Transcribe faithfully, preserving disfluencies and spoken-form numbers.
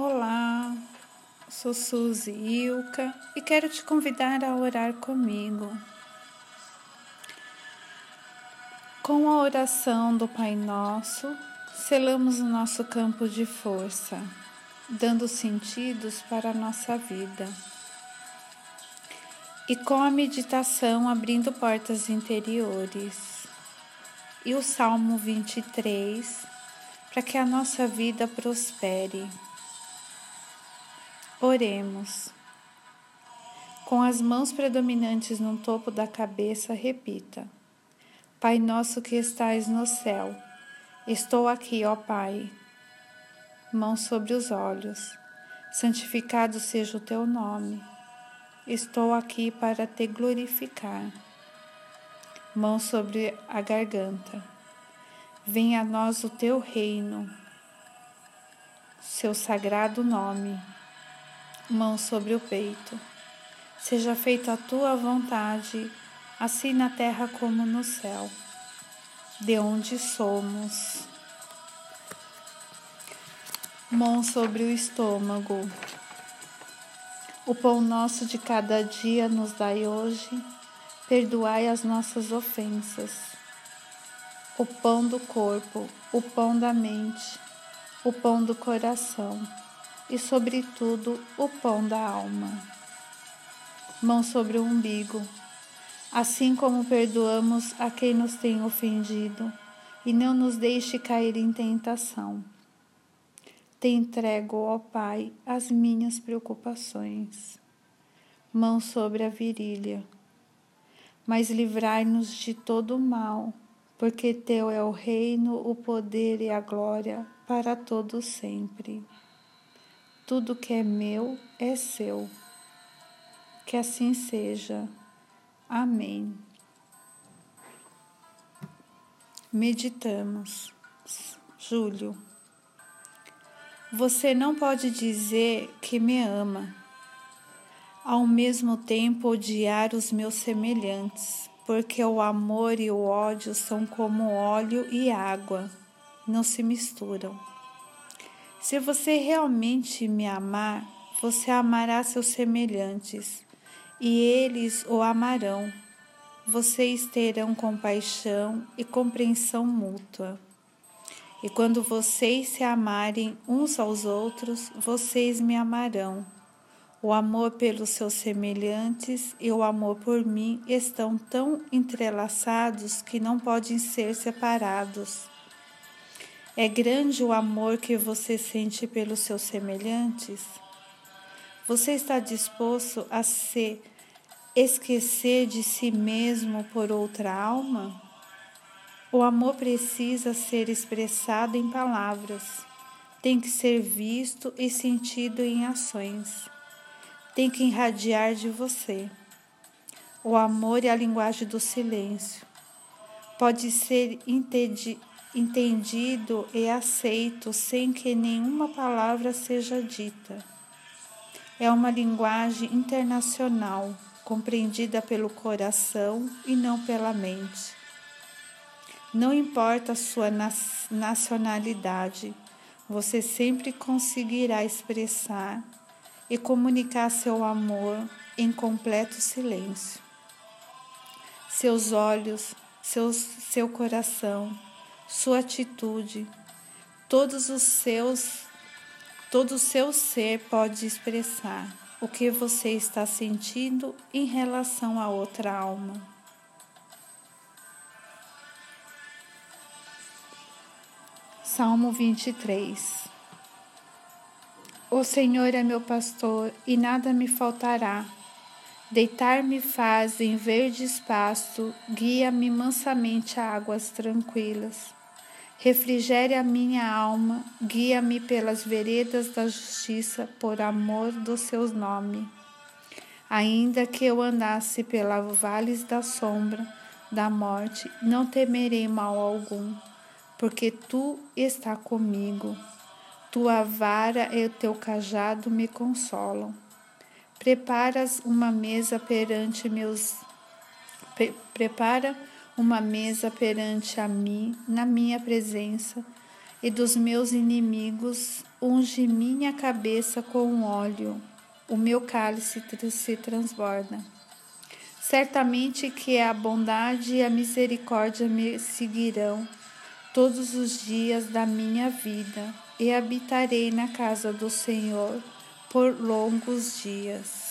Olá, sou Suzy Ilka e quero te convidar a orar comigo. Com a oração do Pai Nosso, selamos o nosso campo de força, dando sentidos para a nossa vida. E com a meditação abrindo portas interiores. E o Salmo vinte e três, para que a nossa vida prospere. Oremos. Com as mãos predominantes no topo da cabeça, repita: Pai nosso que estais no céu, estou aqui, ó Pai. Mãos sobre os olhos, santificado seja o teu nome. Estou aqui para te glorificar. Mãos sobre a garganta, venha a nós o teu reino, seu sagrado nome. Mão sobre o peito, seja feita a tua vontade, assim na terra como no céu, de onde somos. Mão sobre o estômago, o pão nosso de cada dia nos dai hoje, perdoai as nossas ofensas, o pão do corpo, o pão da mente, o pão do coração, e, sobretudo, o pão da alma. Mão sobre o umbigo, assim como perdoamos a quem nos tem ofendido, e não nos deixe cair em tentação. Te entrego, ó Pai, as minhas preocupações. Mão sobre a virilha, mas livrai-nos de todo o mal, porque teu é o reino, o poder e a glória para todo sempre. Tudo que é meu é seu. Que assim seja. Amém. Meditamos. Júlio. Você não pode dizer que me ama, ao mesmo tempo odiar os meus semelhantes, porque o amor e o ódio são como óleo e água, não se misturam. Se você realmente me amar, você amará seus semelhantes, e eles o amarão. Vocês terão compaixão e compreensão mútua. E quando vocês se amarem uns aos outros, vocês me amarão. O amor pelos seus semelhantes e o amor por mim estão tão entrelaçados que não podem ser separados. É grande o amor que você sente pelos seus semelhantes? Você está disposto a se esquecer de si mesmo por outra alma? O amor precisa ser expressado em palavras. Tem que ser visto e sentido em ações. Tem que irradiar de você. O amor é a linguagem do silêncio. Pode ser entendido. Entendido e aceito sem que nenhuma palavra seja dita. É uma linguagem internacional, compreendida pelo coração e não pela mente. Não importa a sua nacionalidade, você sempre conseguirá expressar e comunicar seu amor em completo silêncio. Seus olhos, seus, seu coração, sua atitude, todos os seus, todo o seu ser pode expressar o que você está sentindo em relação a outra alma. Salmo vinte e três. O Senhor é meu pastor e nada me faltará. Deitar-me faz em verdes pastos, guia-me mansamente a águas tranquilas. Refrigere a minha alma, guia-me pelas veredas da justiça, por amor do seu nome. Ainda que eu andasse pelas vales da sombra, da morte, não temerei mal algum, porque tu está comigo. Tua vara e o teu cajado me consolam. Preparas uma mesa perante meus... Pre- prepara uma mesa perante a mim, na minha presença, e dos meus inimigos, unge minha cabeça com óleo, o meu cálice se transborda. Certamente que a bondade e a misericórdia me seguirão todos os dias da minha vida, e habitarei na casa do Senhor por longos dias.